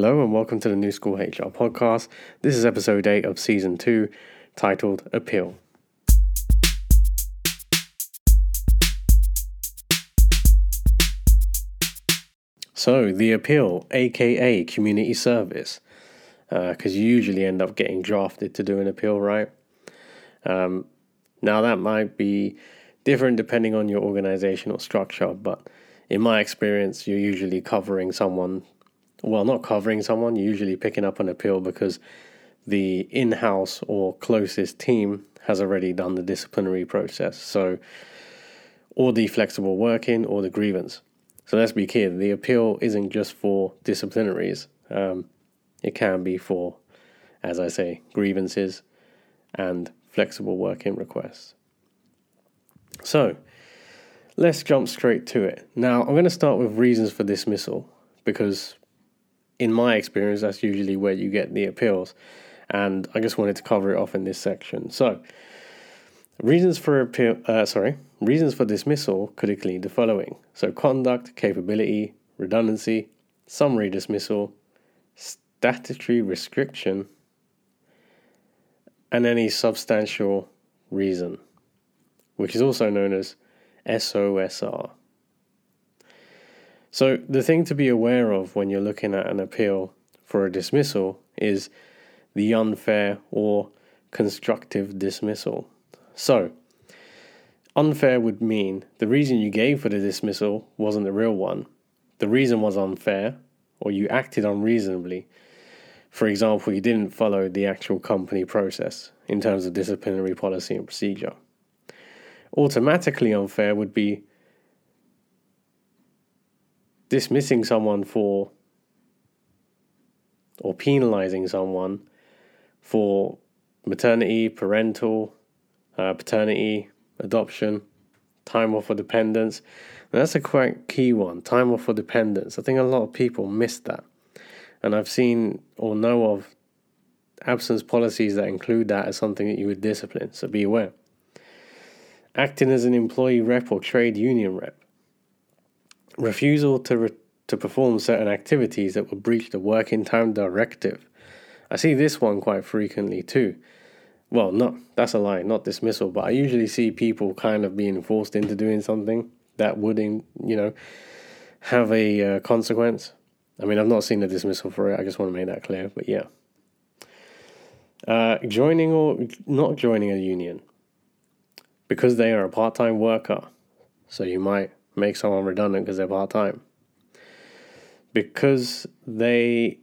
Hello and welcome to the New School HR podcast. This is episode 8 of season 2, titled Appeal. So, the appeal, aka community service, because you usually end up getting drafted to do an appeal, right? Now, that might be different depending on your organizational structure, but in my experience, you're usually covering someone. Well, not covering someone, you're usually picking up an appeal because the in-house or closest team has already done the disciplinary process. So, or the flexible working or the grievance. So let's be clear, the appeal isn't just for disciplinaries. It can be for, as I say, grievances and flexible working requests. So let's jump straight to it. Now, I'm going to start with reasons for dismissal because in my experience, that's usually where you get the appeals. And I just wanted to cover it off in this section. So, reasons for dismissal could include the following. So, conduct, capability, redundancy, summary dismissal, statutory restriction, and any substantial reason, which is also known as SOSR. So the thing to be aware of when you're looking at an appeal for a dismissal is the unfair or constructive dismissal. So unfair would mean the reason you gave for the dismissal wasn't the real one. The reason was unfair or you acted unreasonably. For example, you didn't follow the actual company process in terms of disciplinary policy and procedure. Automatically unfair would be dismissing someone for, or penalizing someone for maternity, parental, paternity, adoption, time off for dependence. And that's a quite key one, time off for dependence. I think a lot of people miss that. And I've seen or know of absence policies that include that as something that you would discipline, so be aware. Acting as an employee rep or trade union rep. Refusal to perform certain activities that would breach the working time directive. I see this one quite frequently too. Well, no, that's a lie, not dismissal, but I usually see people kind of being forced into doing something that would, have a consequence. I mean, I've not seen a dismissal for it, I just want to make that clear, but yeah. Joining or not joining a union because they are a part-time worker, so you might make someone redundant because they're part-time. Because they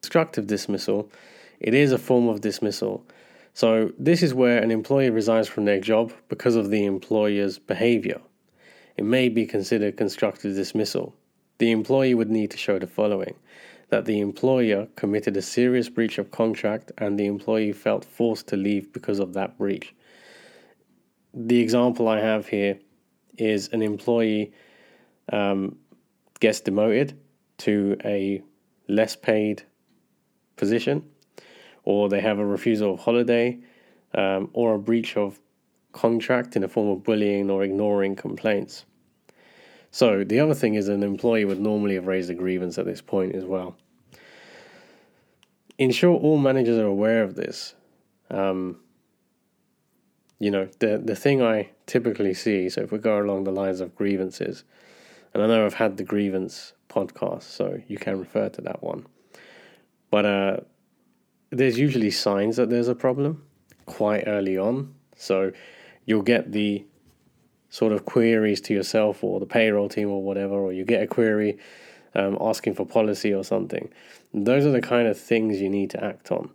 constructive dismissal, it is a form of dismissal. So this is where an employee resigns from their job because of the employer's behavior. It may be considered constructive dismissal. The employee would need to show the following: that the employer committed a serious breach of contract and the employee felt forced to leave because of that breach. The example I have here is an employee gets demoted to a less paid position, or they have a refusal of holiday, or a breach of contract in the form of bullying or ignoring complaints. So the other thing is an employee would normally have raised a grievance at this point as well. Ensure all managers are aware of this. The thing I typically see, so if we go along the lines of grievances, and I know I've had the grievance podcast, so you can refer to that one. But there's usually signs that there's a problem quite early on. So you'll get the sort of queries to yourself or the payroll team or whatever, or you get a query asking for policy or something. Those are the kind of things you need to act on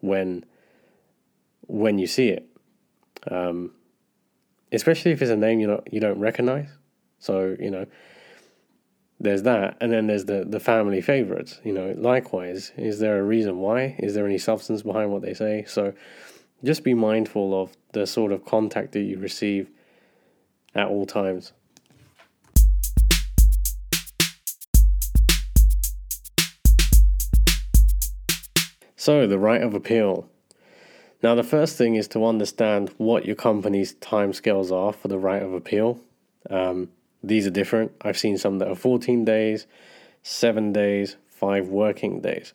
when you see it. Especially if it's a name you don't recognize. So, there's that. And then there's the family favorites, likewise. Is there a reason why? Is there any substance behind what they say? So just be mindful of the sort of contact that you receive at all times. So the right of appeal. Now, the first thing is to understand what your company's timescales are for the right of appeal. These are different. I've seen some that are 14 days, 7 days, 5 working days.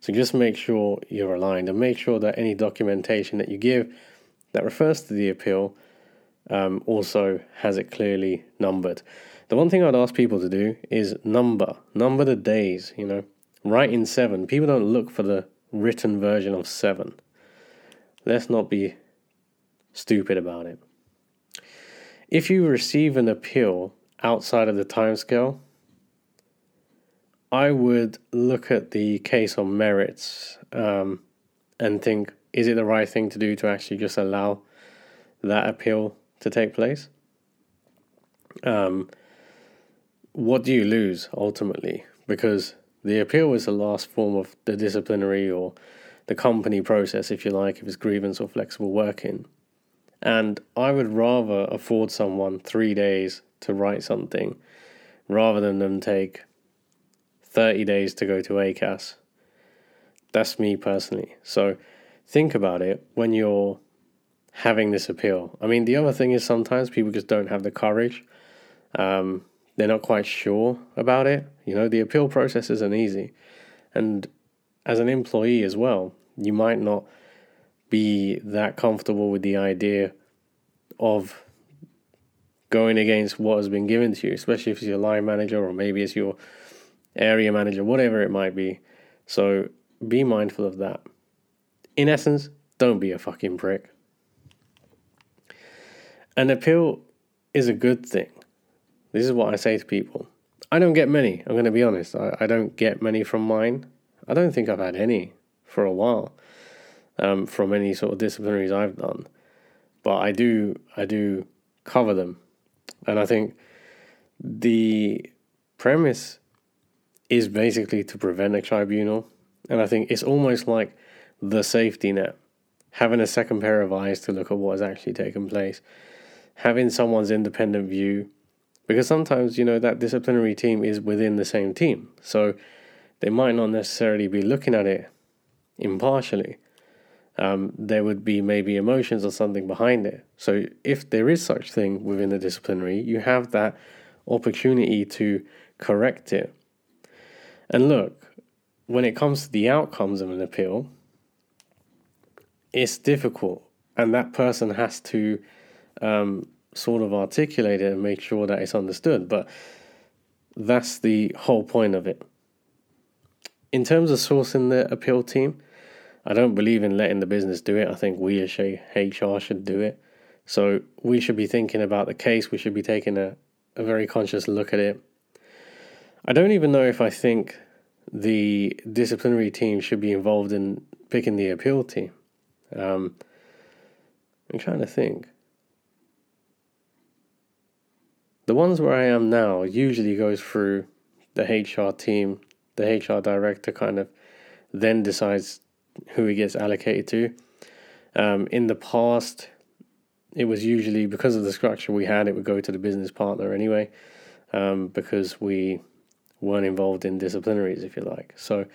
So just make sure you're aligned and make sure that any documentation that you give that refers to the appeal also has it clearly numbered. The one thing I'd ask people to do is number the days, you know. Write in 7. People don't look for the written version of 7. Let's not be stupid about it. If you receive an appeal outside of the timescale, I would look at the case on merits and think, is it the right thing to do to actually just allow that appeal to take place? What do you lose ultimately? Because the appeal is the last form of the disciplinary or the company process, if you like, if it's grievance or flexible working. And I would rather afford someone 3 days to write something rather than them take 30 days to go to ACAS. That's me personally. So think about it when you're having this appeal. I mean, the other thing is sometimes people just don't have the courage. They're not quite sure about it. You know, the appeal process isn't easy. And as an employee as well, you might not be that comfortable with the idea of going against what has been given to you, especially if it's your line manager or maybe it's your area manager, whatever it might be. So be mindful of that. In essence, don't be a fucking prick. An appeal is a good thing. This is what I say to people. I don't get many, I'm going to be honest. I don't get many from mine. I don't think I've had any for a while. From any sort of disciplinaries I've done, but I do cover them, and I think the premise is basically to prevent a tribunal, and I think it's almost like the safety net, having a second pair of eyes to look at what has actually taken place, having someone's independent view, because sometimes, you know, that disciplinary team is within the same team, so they might not necessarily be looking at it impartially. There would be maybe emotions or something behind it. So if there is such thing within the disciplinary, you have that opportunity to correct it. And look, when it comes to the outcomes of an appeal, it's difficult. And that person has to sort of articulate it and make sure that it's understood. But that's the whole point of it. In terms of sourcing the appeal team, I don't believe in letting the business do it. I think we as HR should do it. So we should be thinking about the case. We should be taking a very conscious look at it. I don't even know if I think the disciplinary team should be involved in picking the appeal team. I'm trying to think. The ones where I am now usually goes through the HR team. The HR director kind of then decides who he gets allocated to. In the past, it was usually, because of the structure we had, it would go to the business partner anyway, because we weren't involved in disciplinaries, if you like. So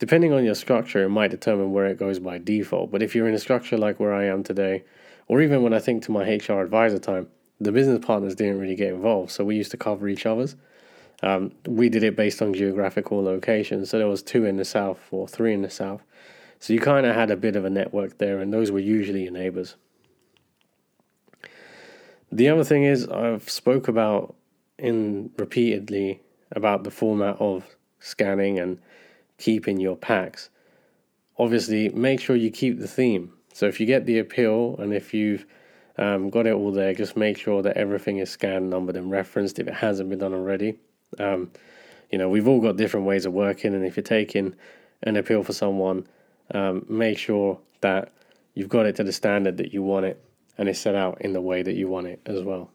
depending on your structure, it might determine where it goes by default. But if you're in a structure like where I am today, or even when I think to my HR advisor time, the business partners didn't really get involved. So we used to cover each other's. We did it based on geographical locations. So there was 2 in the south or 3 in the south. So you kind of had a bit of a network there, and those were usually your neighbors. The other thing is I've spoke about repeatedly about the format of scanning and keeping your packs. Obviously, make sure you keep the theme. So if you get the appeal and if you've got it all there, just make sure that everything is scanned, numbered and referenced if it hasn't been done already. You know, we've all got different ways of working, and if you're taking an appeal for someone, make sure that you've got it to the standard that you want it and it's set out in the way that you want it as well.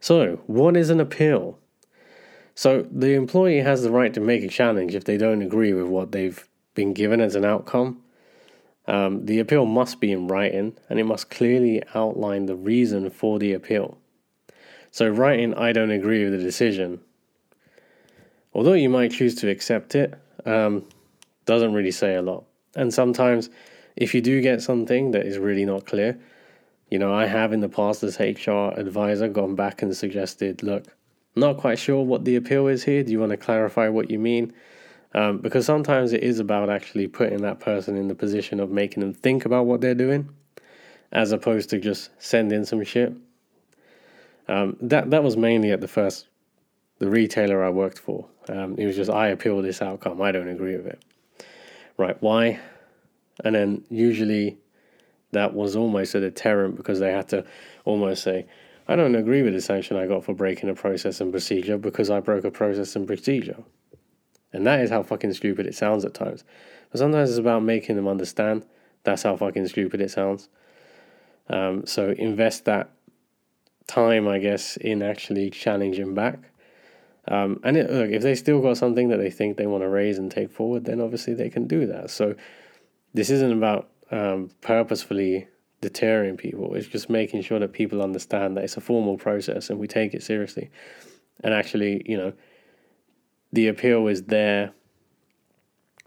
So, what is an appeal? So, the employee has the right to make a challenge if they don't agree with what they've been given as an outcome. The appeal must be in writing, and it must clearly outline the reason for the appeal. So writing, I don't agree with the decision. Although you might choose to accept it, doesn't really say a lot. And sometimes if you do get something that is really not clear, You know, I have in the past as HR advisor gone back and suggested, look, not quite sure what the appeal is here. Do you want to clarify what you mean? Because sometimes it is about actually putting that person in the position of making them think about what they're doing, as opposed to just sending some shit. That was mainly at the retailer I worked for. It was just, I appeal this outcome. I don't agree with it. Right, why? And then usually that was almost a deterrent because they had to almost say, I don't agree with the sanction I got for breaking a process and procedure because I broke a process and procedure. And that is how fucking stupid it sounds at times. But sometimes it's about making them understand that's how fucking stupid it sounds. So invest that time, I guess, in actually challenging back. Look, if they still got something that they think they want to raise and take forward, then obviously they can do that. So this isn't about purposefully deterring people. It's just making sure that people understand that it's a formal process and we take it seriously. And actually, you know, the appeal is there.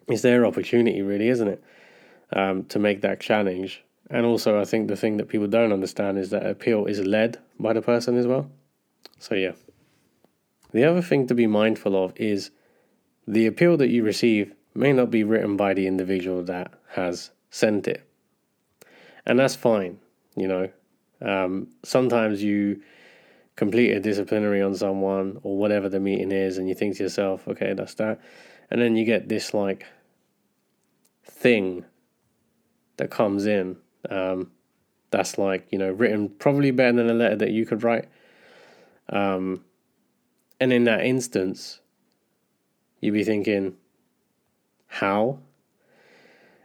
It's their opportunity, really, isn't it? To make that challenge. And also, I think the thing that people don't understand is that appeal is led by the person as well. So, yeah. The other thing to be mindful of is the appeal that you receive may not be written by the individual that has sent it. And that's fine, you know. Sometimes you complete a disciplinary on someone or whatever the meeting is and you think to yourself, okay, that's that. And then you get this like thing that comes in that's like, you know, written probably better than a letter that you could write. And in that instance, you'd be thinking, how?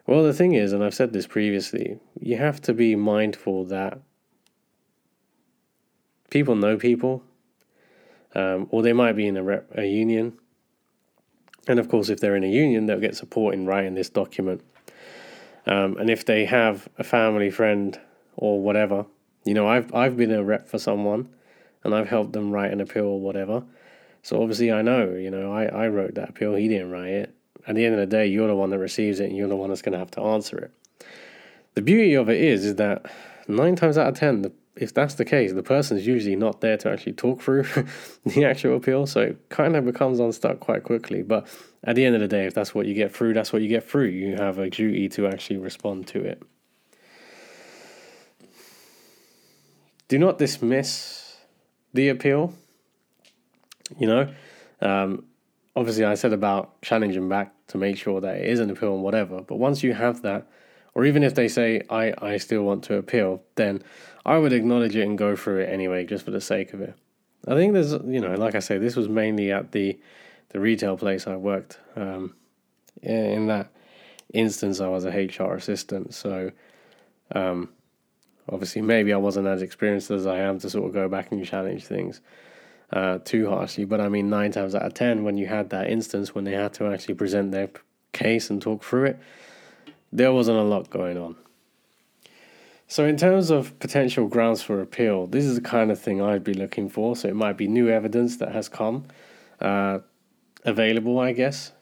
Well, the thing is, and I've said this previously, you have to be mindful that people know people, or they might be in a union. And of course, if they're in a union, they'll get support in writing this document. And if they have a family friend or whatever, you know, I've been a rep for someone and I've helped them write an appeal or whatever. So obviously I know, you know, I wrote that appeal, he didn't write it. At the end of the day, you're the one that receives it and you're the one that's going to have to answer it. The beauty of it is that 9 times out of 10, if that's the case, the person's usually not there to actually talk through the actual appeal, so it kind of becomes unstuck quite quickly. But at the end of the day, if that's what you get through, that's what you get through. You have a duty to actually respond to it. Do not dismiss the appeal. You know, obviously I said about challenging back to make sure that it is an appeal and whatever, but once you have that, or even if they say, I still want to appeal, then I would acknowledge it and go through it anyway, just for the sake of it. I think there's, you know, like I say, this was mainly at the retail place I worked. In that instance, I was a HR assistant. So obviously maybe I wasn't as experienced as I am to sort of go back and challenge things too harshly. But I mean, 9 times out of 10, when you had that instance, when they had to actually present their case and talk through it, there wasn't a lot going on. So in terms of potential grounds for appeal, this is the kind of thing I'd be looking for. So it might be new evidence that has come available, I guess.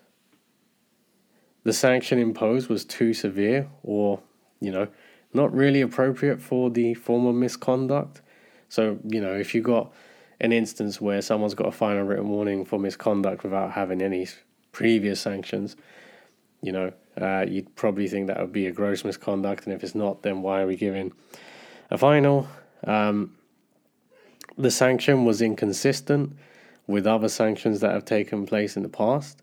The sanction imposed was too severe or, you know, not really appropriate for the form of misconduct. So, you know, if you got an instance where someone's got a final written warning for misconduct without having any previous sanctions, you know, you'd probably think that would be a gross misconduct, and if it's not, then why are we giving a final? The sanction was inconsistent with other sanctions that have taken place in the past.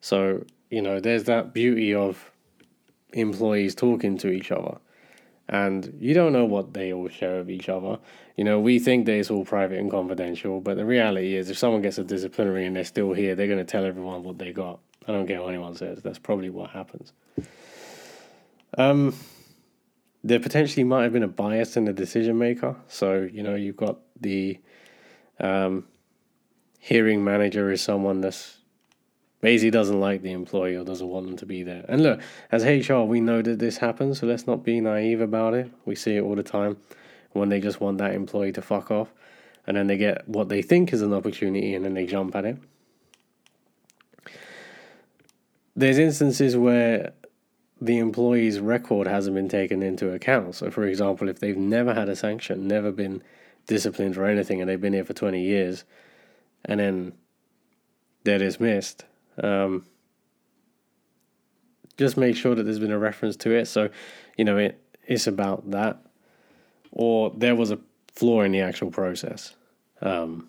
So, you know, there's that beauty of employees talking to each other, and you don't know what they all share of each other. You know, we think that it's all private and confidential, but the reality is if someone gets a disciplinary and they're still here, they're going to tell everyone what they got. I don't care what anyone says. That's probably what happens. There potentially might have been a bias in the decision maker. So, you know, you've got the hearing manager is someone that's basically doesn't like the employee or doesn't want them to be there. And look, as HR, we know that this happens, so let's not be naive about it. We see it all the time when they just want that employee to fuck off and then they get what they think is an opportunity and then they jump at it. There's instances where the employee's record hasn't been taken into account. So, for example, if they've never had a sanction, never been disciplined or anything, and they've been here for 20 years, and then they're dismissed, just make sure that there's been a reference to it. So, you know, it's about that. Or there was a flaw in the actual process. And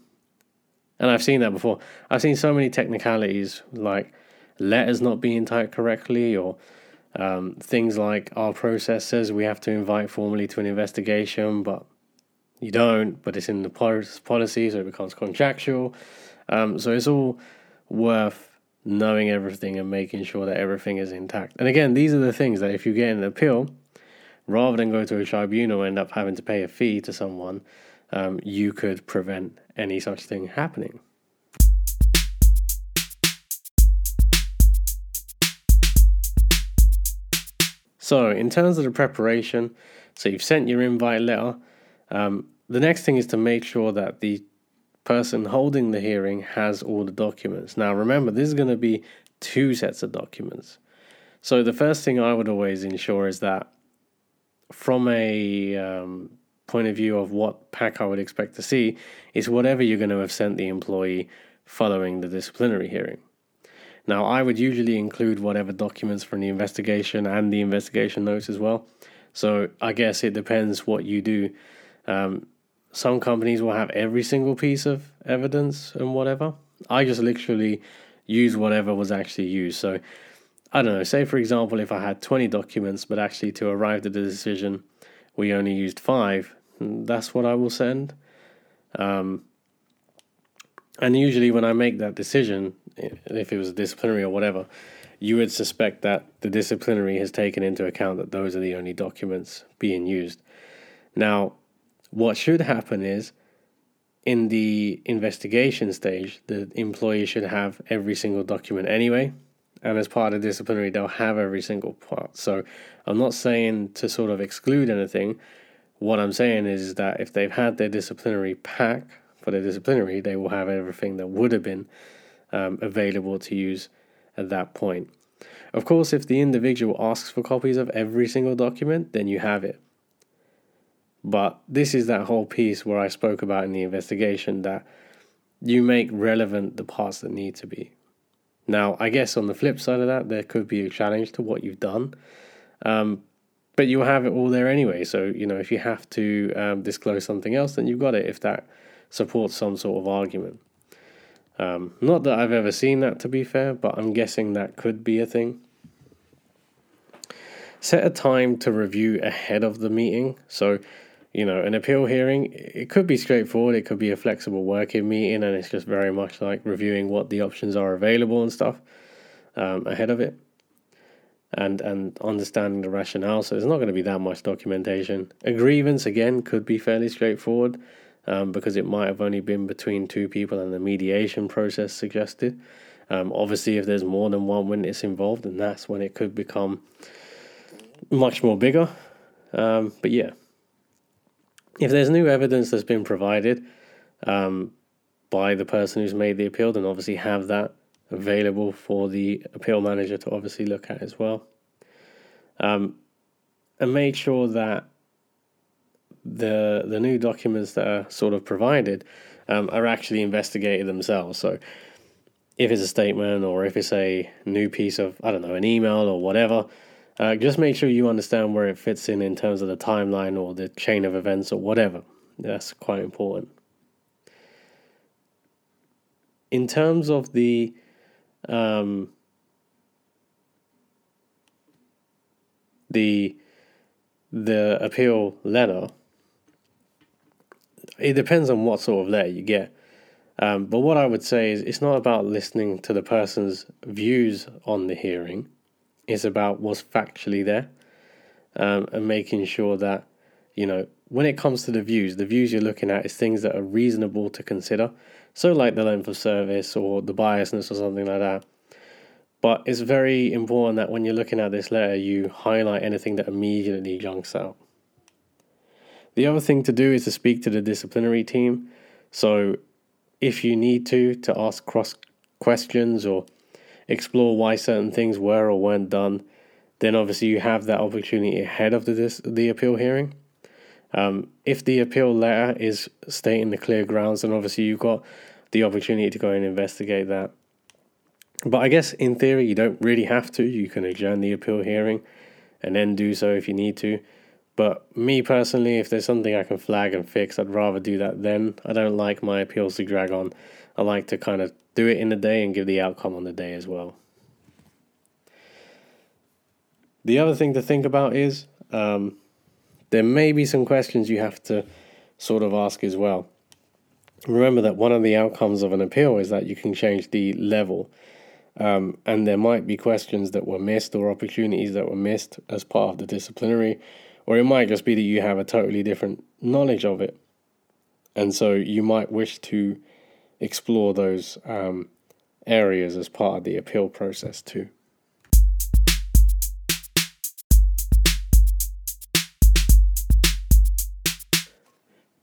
I've seen that before. I've seen so many technicalities, like letters not being typed correctly, or things like our process says we have to invite formally to an investigation, but you don't, but it's in the policy, so it becomes contractual. So it's all worth knowing everything and making sure that everything is intact. And again, these are the things that if you get an appeal, rather than go to a tribunal and end up having to pay a fee to someone, you could prevent any such thing happening. So in terms of the preparation, so you've sent your invite letter. The next thing is to make sure that the person holding the hearing has all the documents. Now remember, this is going to be two sets of documents. So the first thing I would always ensure is that from a point of view of what pack I would expect to see is whatever you're going to have sent the employee following the disciplinary hearing. Now I would usually include whatever documents from the investigation and the investigation notes as well. So I guess it depends what you do. Some companies will have every single piece of evidence and whatever. I just literally use whatever was actually used. So, I don't know, say for example, if I had 20 documents, but actually to arrive at the decision, we only used 5, that's what I will send. And usually when I make that decision, if it was a disciplinary or whatever, you would suspect that the disciplinary has taken into account that those are the only documents being used. Now, what should happen is, in the investigation stage, the employee should have every single document anyway, and as part of disciplinary, they'll have every single part. So I'm not saying to sort of exclude anything. What I'm saying is that if they've had their disciplinary pack for their disciplinary, they will have everything that would have been available to use at that point. Of course, if the individual asks for copies of every single document, then you have it. But this is that whole piece where I spoke about in the investigation that you make relevant the parts that need to be. Now, I guess on the flip side of that, there could be a challenge to what you've done. But you'll have it all there anyway. So, you know, if you have to disclose something else, then you've got it if that supports some sort of argument. Not that I've ever seen that, to be fair, but I'm guessing that could be a thing. Set a time to review ahead of the meeting. So, you know, an appeal hearing, it could be straightforward, it could be a flexible working meeting, and it's just very much like reviewing what the options are available and stuff ahead of it, and understanding the rationale. So there's not going to be that much documentation. A grievance, again, could be fairly straightforward because it might have only been between two people and the mediation process suggested. Obviously, if there's more than one witness involved, then that's when it could become much more bigger. But yeah. If there's new evidence that's been provided by the person who's made the appeal, then obviously have that available for the appeal manager to obviously look at as well. And make sure that the new documents that are sort of provided are actually investigated themselves. So if it's a statement or if it's a new piece of, I don't know, an email or whatever, just make sure you understand where it fits in terms of the timeline or the chain of events or whatever. That's quite important. In terms of the appeal letter, it depends on what sort of letter you get. But what I would say is it's not about listening to the person's views on the hearing. It's about what's factually there and making sure that, you know, when it comes to the views you're looking at is things that are reasonable to consider. So like the length of service or the biasness or something like that. But it's very important that when you're looking at this letter, you highlight anything that immediately jumps out. The other thing to do is to speak to the disciplinary team. So if you need to ask cross questions or explore why certain things were or weren't done, then obviously you have that opportunity ahead of the appeal hearing. If the appeal letter is stating the clear grounds, then obviously you've got the opportunity to go and investigate that. But I guess in theory, you don't really have to. You can adjourn the appeal hearing and then do so if you need to. But me personally, if there's something I can flag and fix, I'd rather do that then. I don't like my appeals to drag on. I like to kind of do it in the day and give the outcome on the day as well. The other thing to think about is there may be some questions you have to sort of ask as well. Remember that one of the outcomes of an appeal is that you can change the level. And there might be questions that were missed or opportunities that were missed as part of the disciplinary, or it might just be that you have a totally different knowledge of it. And so you might wish to explore those areas as part of the appeal process too.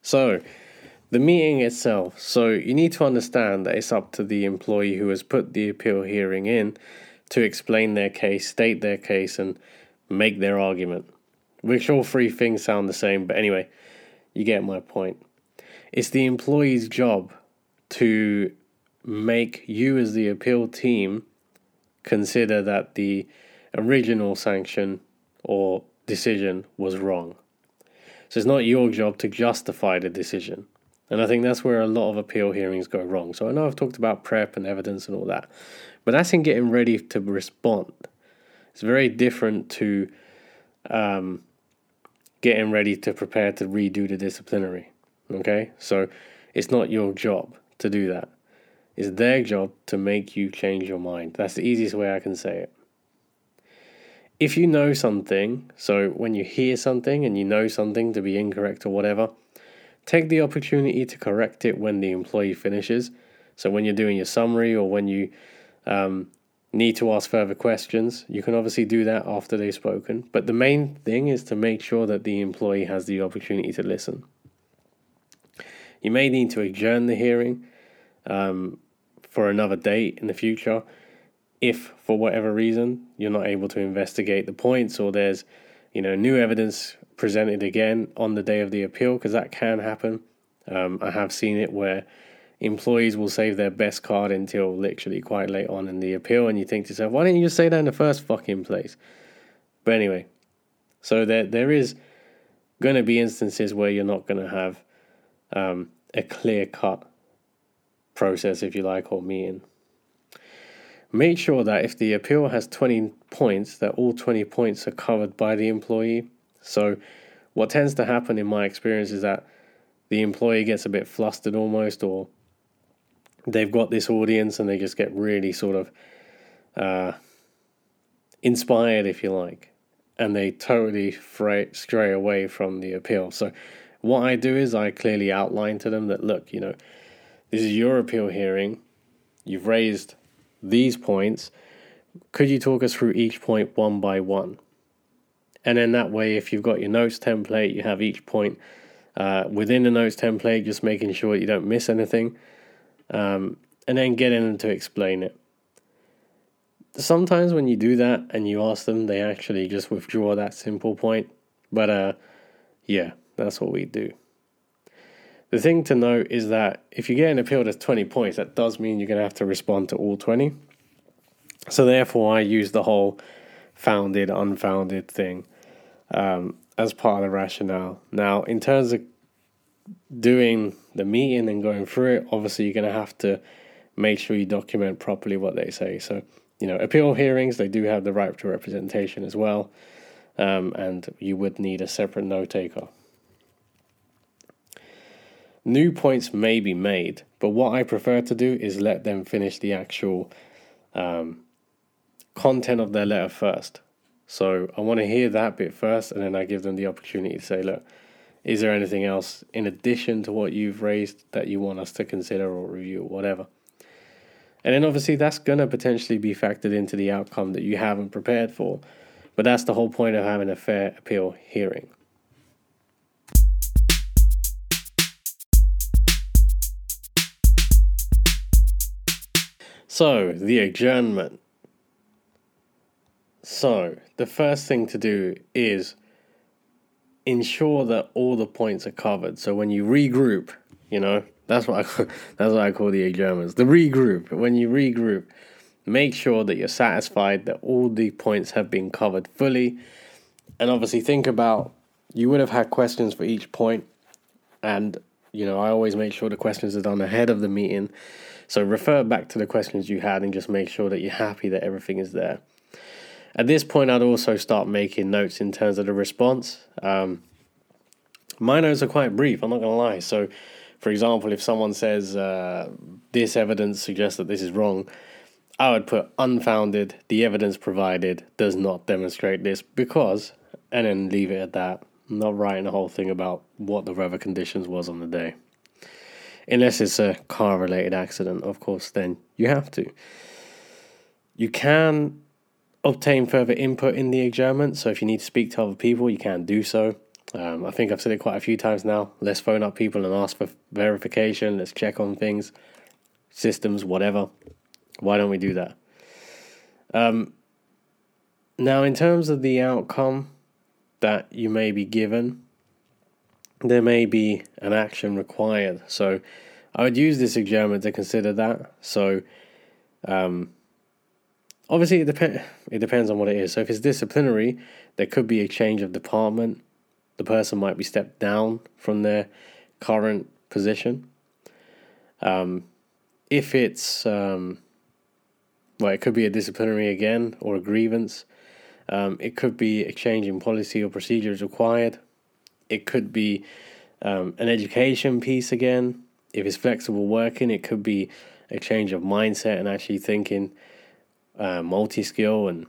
So, the meeting itself. So you need to understand that it's up to the employee who has put the appeal hearing in to explain their case, state their case, and make their argument. Which all three things sound the same, but anyway, you get my point. It's the employee's job to make you as the appeal team consider that the original sanction or decision was wrong. So it's not your job to justify the decision. And I think that's where a lot of appeal hearings go wrong. So I know I've talked about prep and evidence and all that, but that's in getting ready to respond. It's very different to getting ready to prepare to redo the disciplinary. Okay? So it's not your job to do that. It's their job to make you change your mind. That's the easiest way I can say it. If you know something, so when you hear something and you know something to be incorrect or whatever, take the opportunity to correct it when the employee finishes. So when you're doing your summary or when you need to ask further questions, you can obviously do that after they've spoken. But the main thing is to make sure that the employee has the opportunity to listen. You may need to adjourn the hearing for another date in the future if, for whatever reason, you're not able to investigate the points or there's, new evidence presented again on the day of the appeal, because that can happen. I have seen it where employees will save their best card until literally quite late on in the appeal, and you think to yourself, why didn't you just say that in the first fucking place? But anyway, so there is going to be instances where you're not going to have a clear-cut process, if you like, or meeting. Make sure that if the appeal has 20 points, that all 20 points are covered by the employee. So what tends to happen in my experience is that the employee gets a bit flustered almost, or they've got this audience and they just get really sort of inspired, if you like, and they totally stray away from the appeal. So what I do is I clearly outline to them that, look, this is your appeal hearing. You've raised these points. Could you talk us through each point one by one? And then that way, if you've got your notes template, you have each point within the notes template, just making sure you don't miss anything. And then getting them to explain it. Sometimes when you do that and you ask them, they actually just withdraw that simple point. But that's what we do. The thing to note is that if you get an appeal that's 20 points, that does mean you're going to have to respond to all 20. So therefore, I use the whole founded, unfounded thing as part of the rationale. Now, in terms of doing the meeting and going through it, obviously you're going to have to make sure you document properly what they say. So, appeal hearings, they do have the right to representation as well, and you would need a separate note-taker. New points may be made, but what I prefer to do is let them finish the actual content of their letter first. So I want to hear that bit first, and then I give them the opportunity to say, look, is there anything else in addition to what you've raised that you want us to consider or review or whatever? And then obviously that's going to potentially be factored into the outcome that you haven't prepared for, but that's the whole point of having a fair appeal hearing. So, the adjournment. So the first thing to do is ensure that all the points are covered. So when you regroup, that's what I call the exams. The regroup. When you regroup, make sure that you're satisfied that all the points have been covered fully. And obviously think about, you would have had questions for each point. And, I always make sure the questions are done ahead of the meeting. So refer back to the questions you had and just make sure that you're happy that everything is there. At this point, I'd also start making notes in terms of the response. My notes are quite brief, I'm not going to lie. So, for example, if someone says, this evidence suggests that this is wrong, I would put unfounded, the evidence provided does not demonstrate this because, and then leave it at that. I'm not writing the whole thing about what the weather conditions was on the day. Unless it's a car-related accident, of course, then you have to. You can obtain further input in the examination. So if you need to speak to other people, you can do so. I think I've said it quite a few times now. Let's phone up people and ask for verification. Let's check on things, systems, whatever. Why don't we do that? Now, in terms of the outcome that you may be given, there may be an action required. So I would use this examination to consider that. So, obviously, it depends on what it is. So if it's disciplinary, there could be a change of department. The person might be stepped down from their current position. If it's, it could be a disciplinary again or a grievance. It could be a change in policy or procedure is required. It could be an education piece again. If it's flexible working, it could be a change of mindset and actually thinking multi-skill, and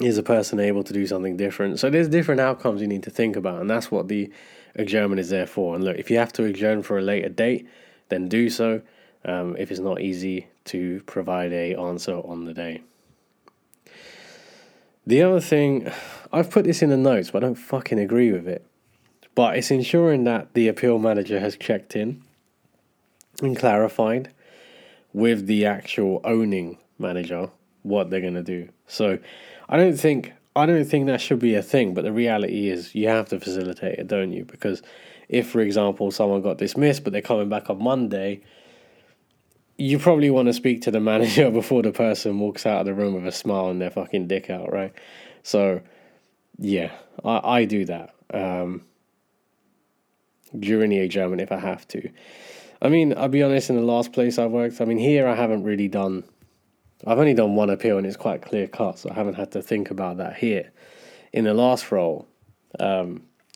is a person able to do something different? So there's different outcomes you need to think about, and that's what the adjournment is there for. And look, if you have to adjourn for a later date, then do so if it's not easy to provide an answer on the day. The other thing, I've put this in the notes, but I don't fucking agree with it. But it's ensuring that the appeal manager has checked in and clarified with the actual owning manager what they're going to do. So I don't think that should be a thing, but the reality is you have to facilitate it, don't you? Because if, for example, someone got dismissed but they're coming back on Monday, you probably want to speak to the manager before the person walks out of the room with a smile and their fucking dick out, right? So, yeah, I do that during the exam if I have to. I mean, I'll be honest, in the last place I worked, here I haven't really done... I've only done one appeal and it's quite clear cut, so I haven't had to think about that here. In the last role,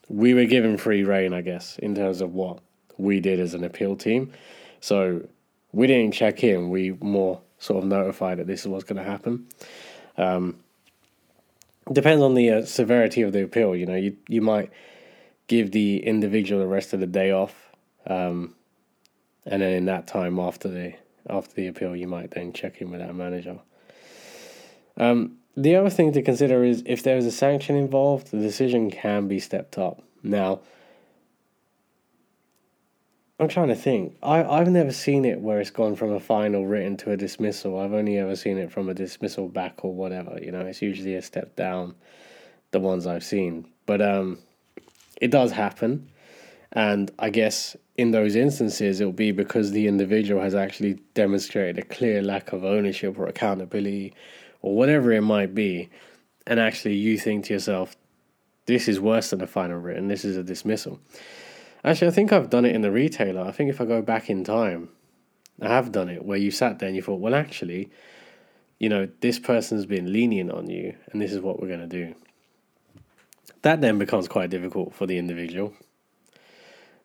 we were given free rein, I guess, in terms of what we did as an appeal team. So we didn't check in, we more sort of notified that this is what's going to happen. Depends on the severity of the appeal, you might give the individual the rest of the day off, and then in that time after the appeal, you might then check in with that manager. The other thing to consider is if there is a sanction involved, the decision can be stepped up. Now, I'm trying to think. I've never seen it where it's gone from a final written to a dismissal. I've only ever seen it from a dismissal back or whatever. It's usually a step down, the ones I've seen. But it does happen. And I guess in those instances, it'll be because the individual has actually demonstrated a clear lack of ownership or accountability or whatever it might be. And actually you think to yourself, this is worse than a final written. This is a dismissal. Actually, I think I've done it in the retailer. I think if I go back in time, I have done it where you sat there and you thought, well, actually, this person's been lenient on you and this is what we're going to do. That then becomes quite difficult for the individual.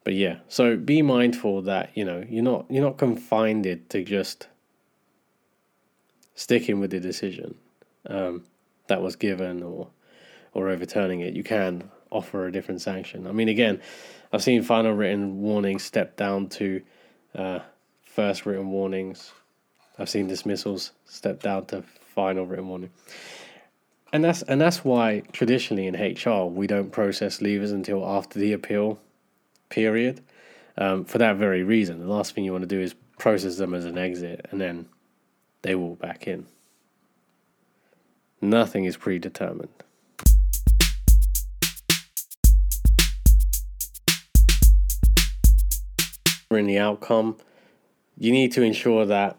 But yeah, so be mindful that, you're not confined to just sticking with the decision that was given or overturning it. You can offer a different sanction. Again, I've seen final written warnings step down to first written warnings. I've seen dismissals step down to final written warning. And that's why traditionally in HR, we don't process leavers until after the appeal period, for that very reason. The last thing you want to do is process them as an exit and then they walk back in. Nothing is predetermined. In the outcome, you need to ensure that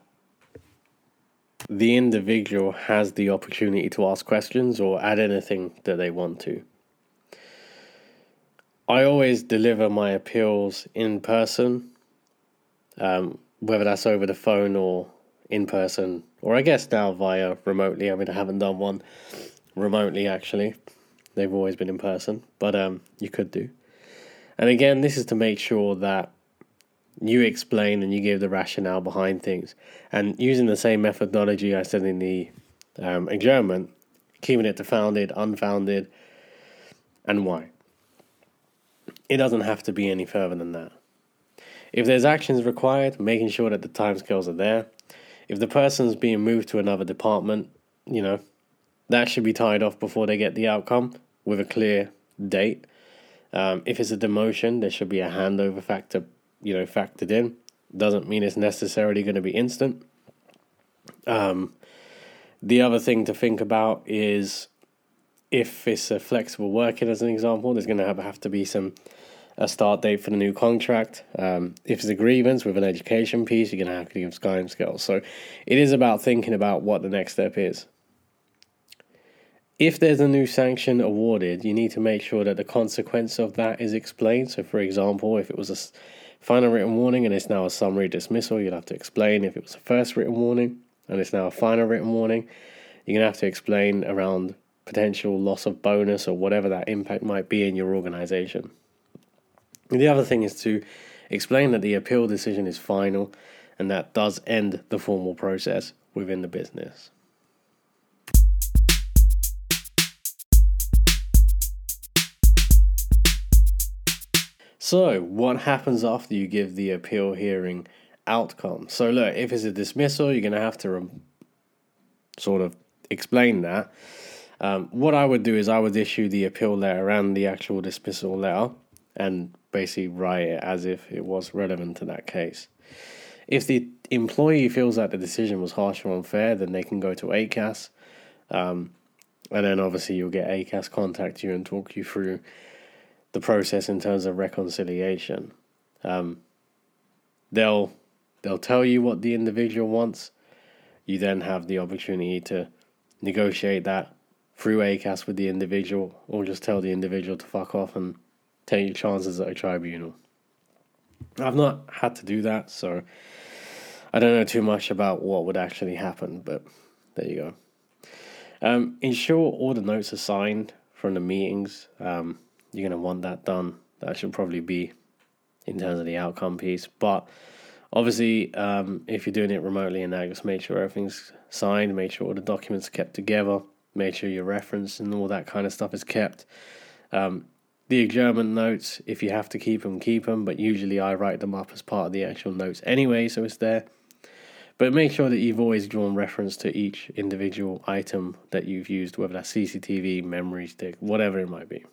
the individual has the opportunity to ask questions or add anything that they want to. I always deliver my appeals in person, whether that's over the phone or in person, or I guess now via remotely. I mean, I haven't done one remotely, actually. They've always been in person, but you could do. And again, this is to make sure that you explain and you give the rationale behind things. And using the same methodology I said in the adjournment, keeping it to founded, unfounded, and why. It doesn't have to be any further than that. If there's actions required, making sure that the timescales are there. If the person's being moved to another department, that should be tied off before they get the outcome with a clear date. If it's a demotion, there should be a handover factor factored in. Doesn't mean it's necessarily going to be instant. The other thing to think about is if it's a flexible working, as an example, there's going to have to be a start date for the new contract. If it's a grievance with an education piece, you're going to have to give time scales. So it is about thinking about what the next step is. If there's a new sanction awarded, you need to make sure that the consequence of that is explained. So, for example, if it was a final written warning and it's now a summary dismissal, you'll have to explain. If it was a first written warning and it's now a final written warning, you're going to have to explain around potential loss of bonus or whatever that impact might be in your organization. And the other thing is to explain that the appeal decision is final and that does end the formal process within the business. So, what happens after you give the appeal hearing outcome? So, look, if it's a dismissal, you're going to have to sort of explain that. What I would do is I would issue the appeal letter and the actual dismissal letter and basically write it as if it was relevant to that case. If the employee feels that the decision was harsh or unfair, then they can go to ACAS. And then, obviously, you'll get ACAS contact you and talk you through the process in terms of reconciliation. They'll tell you what the individual wants. You then have the opportunity to negotiate that through ACAS with the individual, or just tell the individual to fuck off and take your chances at a tribunal. I've not had to do that, so I don't know too much about what would actually happen, but there you go. Ensure all the notes are signed from the meetings. You're going to want that done. That should probably be in terms of the outcome piece. But obviously, if you're doing it remotely and that, just make sure everything's signed, make sure all the documents are kept together, make sure your reference and all that kind of stuff is kept. The adjournment notes, if you have to keep them. But usually I write them up as part of the actual notes anyway, so it's there. But make sure that you've always drawn reference to each individual item that you've used, whether that's CCTV, memory stick, whatever it might be.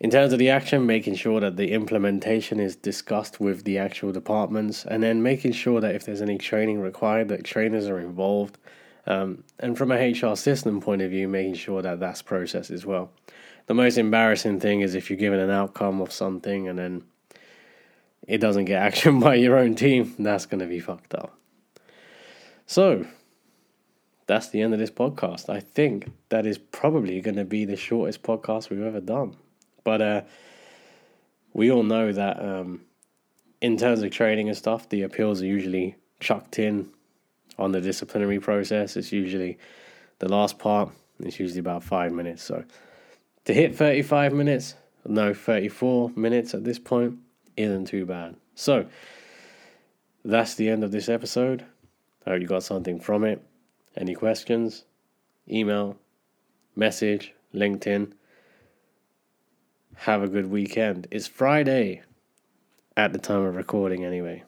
In terms of the action, making sure that the implementation is discussed with the actual departments, and then making sure that if there's any training required, that trainers are involved. And from a HR system point of view, making sure that that's processed as well. The most embarrassing thing is if you're given an outcome of something and then it doesn't get action by your own team, that's going to be fucked up. So, that's the end of this podcast. I think that is probably going to be the shortest podcast we've ever done. But we all know that in terms of training and stuff, the appeals are usually chucked in on the disciplinary process. It's usually the last part. It's usually about 5 minutes. So to hit 34 minutes at this point isn't too bad. So that's the end of this episode. I hope you got something from it. Any questions? Email, message, LinkedIn. Have a good weekend. It's Friday at the time of recording anyway.